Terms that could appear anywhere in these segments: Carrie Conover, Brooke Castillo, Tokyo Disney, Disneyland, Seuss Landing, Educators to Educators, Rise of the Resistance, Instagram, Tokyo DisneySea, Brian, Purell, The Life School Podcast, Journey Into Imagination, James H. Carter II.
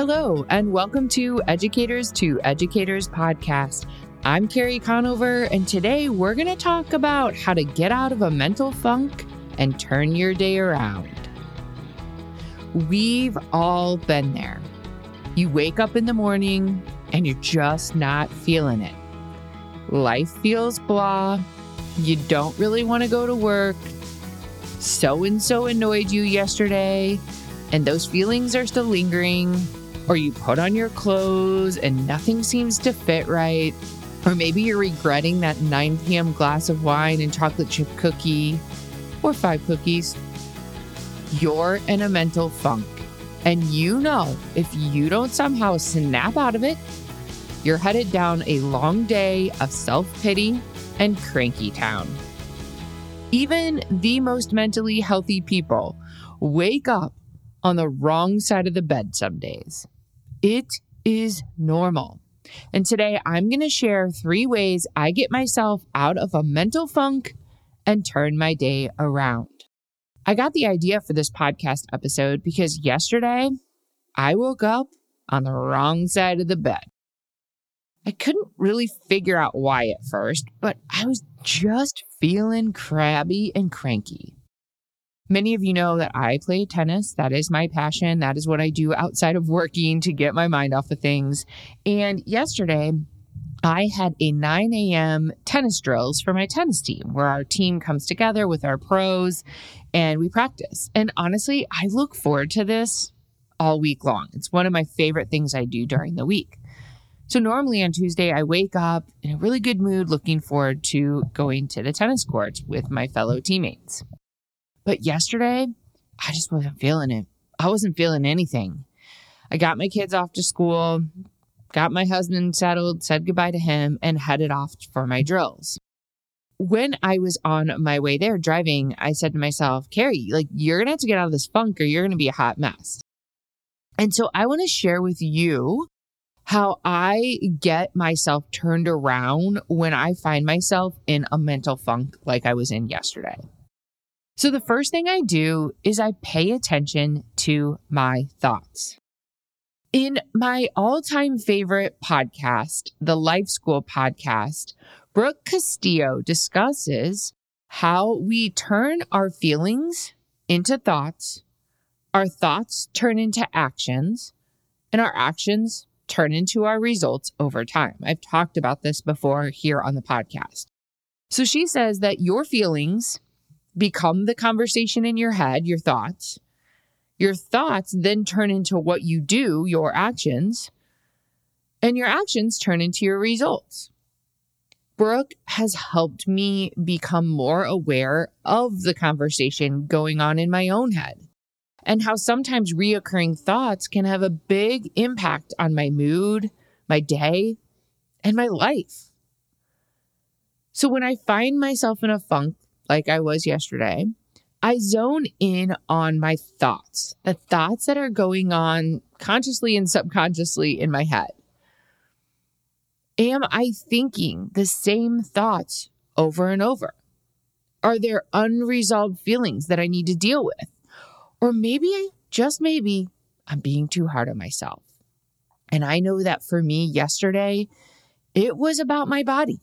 Hello, and welcome to Educators to Educators podcast. I'm Carrie Conover, and today we're going to talk about how to get out of a mental funk and turn your day around. We've all been there. You wake up in the morning and you're just not feeling it. Life feels blah. You don't really want to go to work. So-and-so annoyed you yesterday, and those feelings are still lingering. Or you put on your clothes and nothing seems to fit right. Or maybe you're regretting that 9 p.m. glass of wine and chocolate chip cookie, or 5 cookies. You're in a mental funk, and you know if you don't somehow snap out of it, you're headed down a long day of self-pity and cranky town. Even the most mentally healthy people wake up on the wrong side of the bed some days. It is normal. And today I'm going to share 3 ways I get myself out of a mental funk and turn my day around. I got the idea for this podcast episode because yesterday I woke up on the wrong side of the bed. I couldn't really figure out why at first, but I was just feeling crabby and cranky. Many of you know that I play tennis. That is my passion. That is what I do outside of working to get my mind off of things. And yesterday, I had a 9 a.m. tennis drills for my tennis team, where our team comes together with our pros and we practice. And honestly, I look forward to this all week long. It's one of my favorite things I do during the week. So normally on Tuesday, I wake up in a really good mood, looking forward to going to the tennis courts with my fellow teammates. But yesterday, I just wasn't feeling it. I wasn't feeling anything. I got my kids off to school, got my husband settled, said goodbye to him, and headed off for my drills. When I was on my way there driving, I said to myself, Carrie, you're going to have to get out of this funk or you're going to be a hot mess. And so I want to share with you how I get myself turned around when I find myself in a mental funk like I was in yesterday. So the first thing I do is I pay attention to my thoughts. In my all-time favorite podcast, The Life School Podcast, Brooke Castillo discusses how we turn our feelings into thoughts, our thoughts turn into actions, and our actions turn into our results over time. I've talked about this before here on the podcast. So she says that your feelings become the conversation in your head, your thoughts. Your thoughts then turn into what you do, your actions, and your actions turn into your results. Brooke has helped me become more aware of the conversation going on in my own head, and how sometimes reoccurring thoughts can have a big impact on my mood, my day, and my life. So when I find myself in a funk like I was yesterday, I zone in on my thoughts, the thoughts that are going on consciously and subconsciously in my head. Am I thinking the same thoughts over and over? Are there unresolved feelings that I need to deal with? Or maybe, just maybe, I'm being too hard on myself. And I know that for me yesterday, it was about my body.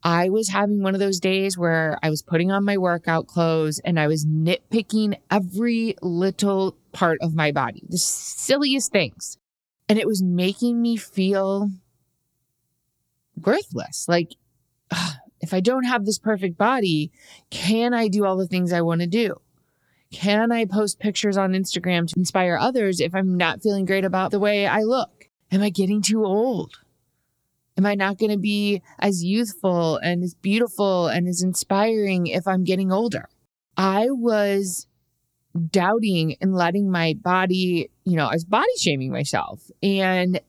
I was having one of those days where I was putting on my workout clothes and I was nitpicking every little part of my body, the silliest things. And it was making me feel worthless. If I don't have this perfect body, can I do all the things I want to do? Can I post pictures on Instagram to inspire others if I'm not feeling great about the way I look? Am I getting too old? Am I not going to be as youthful and as beautiful and as inspiring if I'm getting older? I was doubting and letting my body, I was body shaming myself. And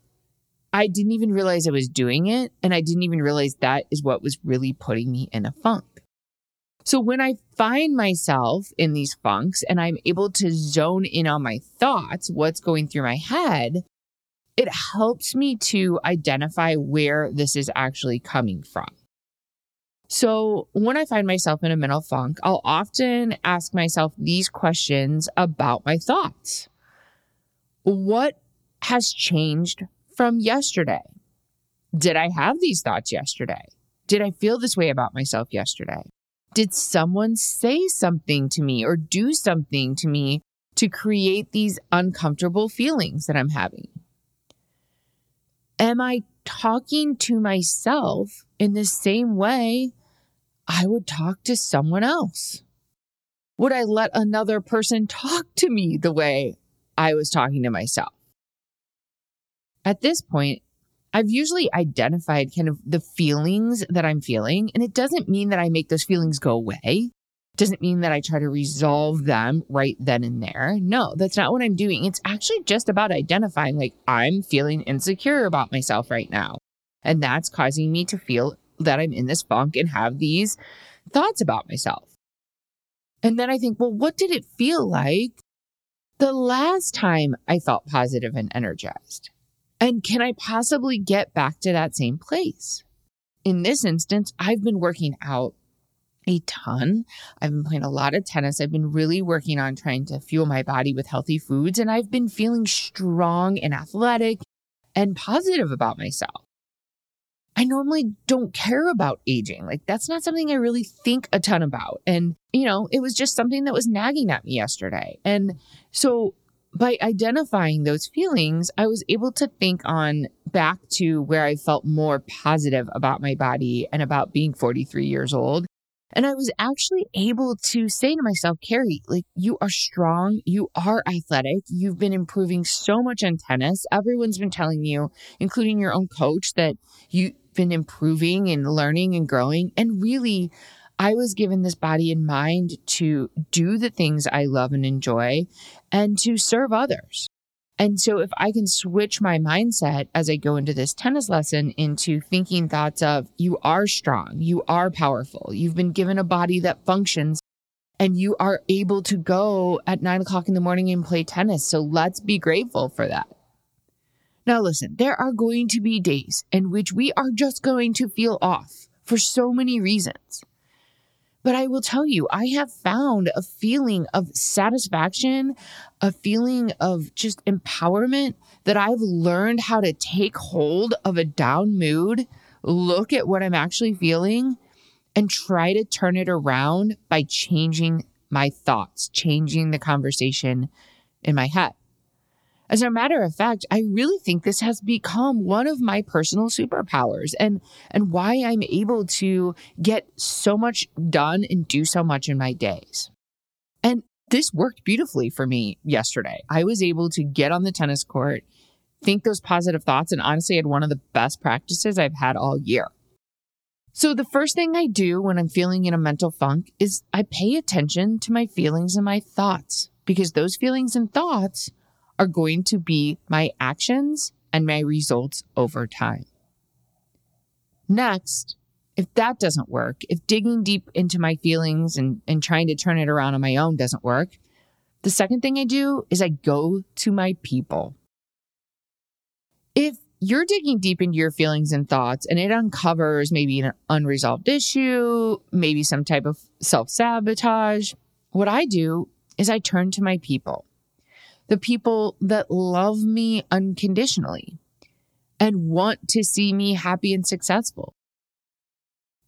I didn't even realize I was doing it. And I didn't even realize that is what was really putting me in a funk. So when I find myself in these funks and I'm able to zone in on my thoughts, what's going through my head, it helps me to identify where this is actually coming from. So when I find myself in a mental funk, I'll often ask myself these questions about my thoughts. What has changed from yesterday. Did I have these thoughts yesterday? Did I feel this way about myself yesterday? Did someone say something to me or do something to me to create these uncomfortable feelings that I'm having? Am I talking to myself in the same way I would talk to someone else? Would I let another person talk to me the way I was talking to myself? At this point, I've usually identified kind of the feelings that I'm feeling, and it doesn't mean that I make those feelings go away. It doesn't mean that I try to resolve them right then and there. No, that's not what I'm doing. It's actually just about identifying, like, I'm feeling insecure about myself right now, and that's causing me to feel that I'm in this funk and have these thoughts about myself. And then I think, well, what did it feel like the last time I felt positive and energized? And can I possibly get back to that same place? In this instance, I've been working out a ton. I've been playing a lot of tennis. I've been really working on trying to fuel my body with healthy foods. And I've been feeling strong and athletic and positive about myself. I normally don't care about aging. Like, that's not something I really think a ton about. And, you know, it was just something that was nagging at me yesterday. And so by identifying those feelings, I was able to think on back to where I felt more positive about my body and about being 43 years old. And I was actually able to say to myself, Carrie, like, you are strong, you are athletic, you've been improving so much in tennis. Everyone's been telling you, including your own coach, that you've been improving and learning and growing. And really, I was given this body and mind to do the things I love and enjoy and to serve others. And so if I can switch my mindset as I go into this tennis lesson into thinking thoughts of, you are strong, you are powerful, you've been given a body that functions, and you are able to go at 9 o'clock in the morning and play tennis. So let's be grateful for that. Now listen, there are going to be days in which we are just going to feel off for so many reasons. But I will tell you, I have found a feeling of satisfaction, a feeling of just empowerment that I've learned how to take hold of a down mood, look at what I'm actually feeling, and try to turn it around by changing my thoughts, changing the conversation in my head. As a matter of fact, I really think this has become one of my personal superpowers and why I'm able to get so much done and do so much in my days. And this worked beautifully for me yesterday. I was able to get on the tennis court, think those positive thoughts, and honestly had one of the best practices I've had all year. So the first thing I do when I'm feeling in a mental funk is I pay attention to my feelings and my thoughts, because those feelings and thoughts are going to be my actions and my results over time. Next, if that doesn't work, if digging deep into my feelings and trying to turn it around on my own doesn't work, the second thing I do is I go to my people. If you're digging deep into your feelings and thoughts and it uncovers maybe an unresolved issue, maybe some type of self-sabotage, what I do is I turn to my people. The people that love me unconditionally and want to see me happy and successful.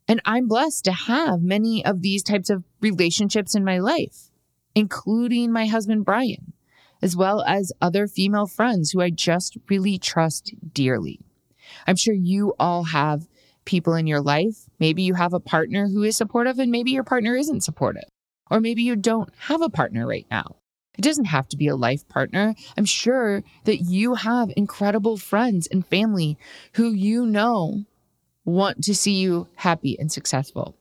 And I'm blessed to have many of these types of relationships in my life, including my husband, Brian, as well as other female friends who I just really trust dearly. I'm sure you all have people in your life. Maybe you have a partner who is supportive, and maybe your partner isn't supportive, or maybe you don't have a partner right now. It doesn't have to be a life partner. I'm sure that you have incredible friends and family who you know want to see you happy and successful.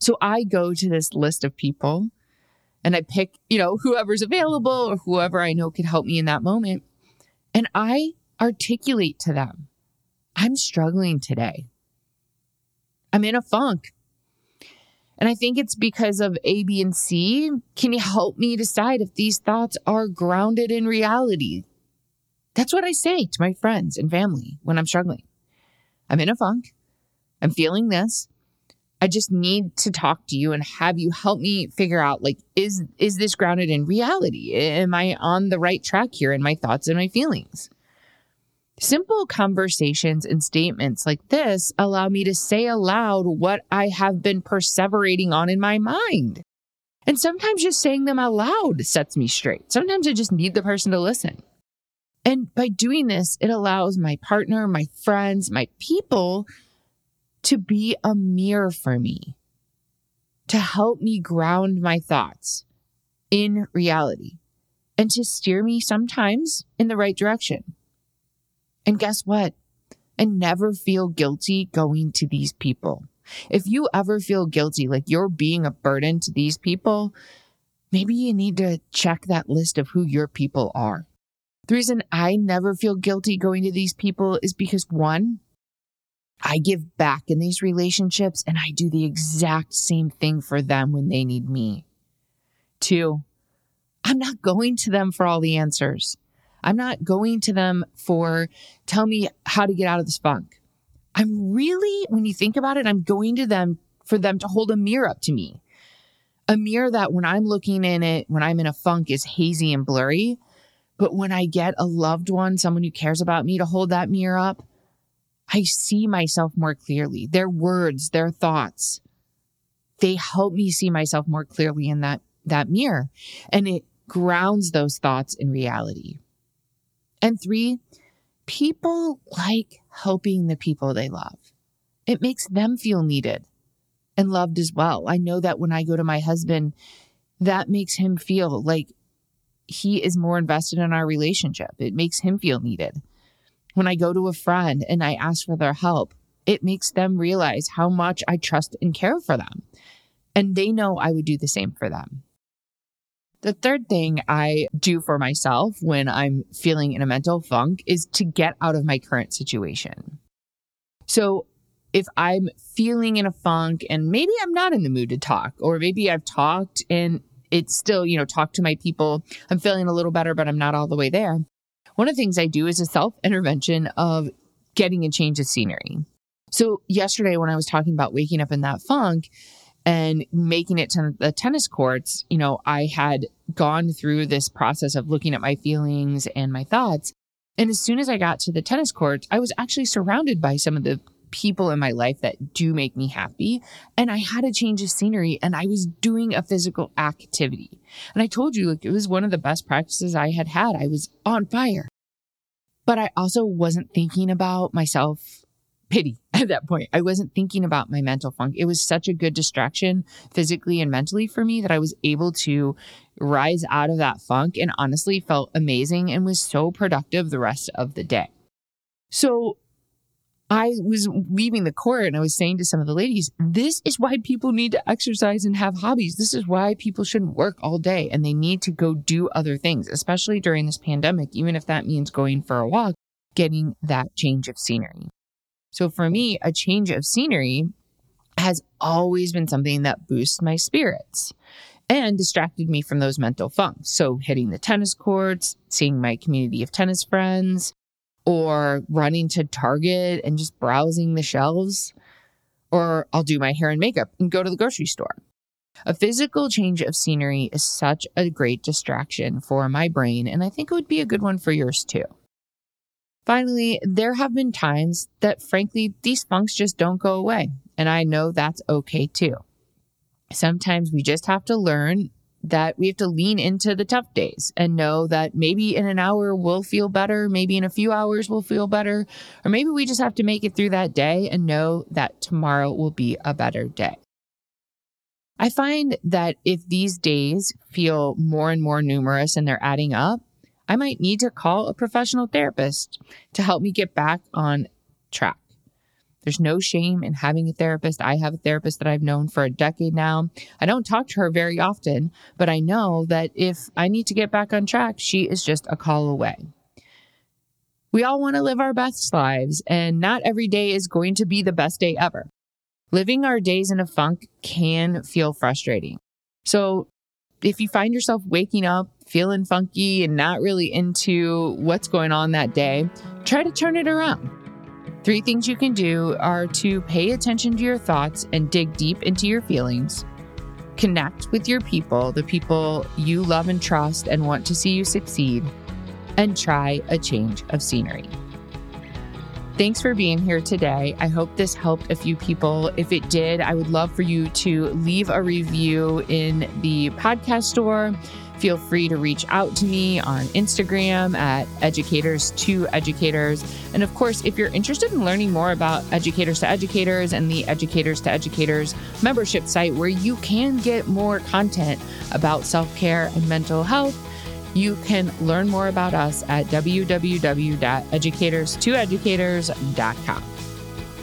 So I go to this list of people and I pick, whoever's available or whoever I know could help me in that moment. And I articulate to them, I'm struggling today. I'm in a funk. And I think it's because of A, B, and C. Can you help me decide if these thoughts are grounded in reality? That's what I say to my friends and family when I'm struggling. I'm in a funk. I'm feeling this. I just need to talk to you and have you help me figure out, like, is this grounded in reality? Am I on the right track here in my thoughts and my feelings? Simple conversations and statements like this allow me to say aloud what I have been perseverating on in my mind. And sometimes just saying them aloud sets me straight. Sometimes I just need the person to listen. And by doing this, it allows my partner, my friends, my people to be a mirror for me, to help me ground my thoughts in reality and to steer me sometimes in the right direction. And guess what? I never feel guilty going to these people. If you ever feel guilty, like you're being a burden to these people, maybe you need to check that list of who your people are. The reason I never feel guilty going to these people is because, one, I give back in these relationships and I do the exact same thing for them when they need me. Two, I'm not going to them for all the answers. I'm not going to them for tell me how to get out of this funk. I'm really, when you think about it, I'm going to them for them to hold a mirror up to me. A mirror that when I'm looking in it, when I'm in a funk, is hazy and blurry. But when I get a loved one, someone who cares about me, to hold that mirror up, I see myself more clearly. Their words, their thoughts, they help me see myself more clearly in that mirror. And it grounds those thoughts in reality. And three, people like helping the people they love. It makes them feel needed and loved as well. I know that when I go to my husband, that makes him feel like he is more invested in our relationship. It makes him feel needed. When I go to a friend and I ask for their help, it makes them realize how much I trust and care for them. And they know I would do the same for them. The third thing I do for myself when I'm feeling in a mental funk is to get out of my current situation. So if I'm feeling in a funk and maybe I'm not in the mood to talk, or maybe I've talked and it's still, talk to my people, I'm feeling a little better, but I'm not all the way there. One of the things I do is a self-intervention of getting a change of scenery. So yesterday when I was talking about waking up in that funk and making it to the tennis courts, I had gone through this process of looking at my feelings and my thoughts. And as soon as I got to the tennis courts, I was actually surrounded by some of the people in my life that do make me happy. And I had a change of scenery and I was doing a physical activity. And I told you, it was one of the best practices I had. I was on fire. But I also wasn't thinking about myself. Pity at that point. I wasn't thinking about my mental funk. It was such a good distraction physically and mentally for me that I was able to rise out of that funk and honestly felt amazing and was so productive the rest of the day. So I was leaving the court and I was saying to some of the ladies, this is why people need to exercise and have hobbies. This is why people shouldn't work all day and they need to go do other things, especially during this pandemic, even if that means going for a walk, getting that change of scenery. So for me, a change of scenery has always been something that boosts my spirits and distracted me from those mental funks. So hitting the tennis courts, seeing my community of tennis friends, or running to Target and just browsing the shelves, or I'll do my hair and makeup and go to the grocery store. A physical change of scenery is such a great distraction for my brain, and I think it would be a good one for yours too. Finally, there have been times that, frankly, these funks just don't go away. And I know that's okay too. Sometimes we just have to learn that we have to lean into the tough days and know that maybe in an hour we'll feel better. Maybe in a few hours we'll feel better. Or maybe we just have to make it through that day and know that tomorrow will be a better day. I find that if these days feel more and more numerous and they're adding up, I might need to call a professional therapist to help me get back on track. There's no shame in having a therapist. I have a therapist that I've known for a decade now. I don't talk to her very often, but I know that if I need to get back on track, she is just a call away. We all want to live our best lives, and not every day is going to be the best day ever. Living our days in a funk can feel frustrating. So if you find yourself waking up feeling funky and not really into what's going on that day, try to turn it around. Three things you can do are to pay attention to your thoughts and dig deep into your feelings, connect with your people, the people you love and trust and want to see you succeed, and try a change of scenery. Thanks for being here today. I hope this helped a few people. If it did, I would love for you to leave a review in the podcast store. Feel free to reach out to me on Instagram at Educators to Educators. And of course, if you're interested in learning more about Educators to Educators and the Educators to Educators membership site, where you can get more content about self-care and mental health, you can learn more about us at www.educatorstoeducators.com.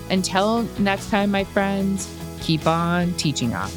Until next time, my friends, keep on teaching on.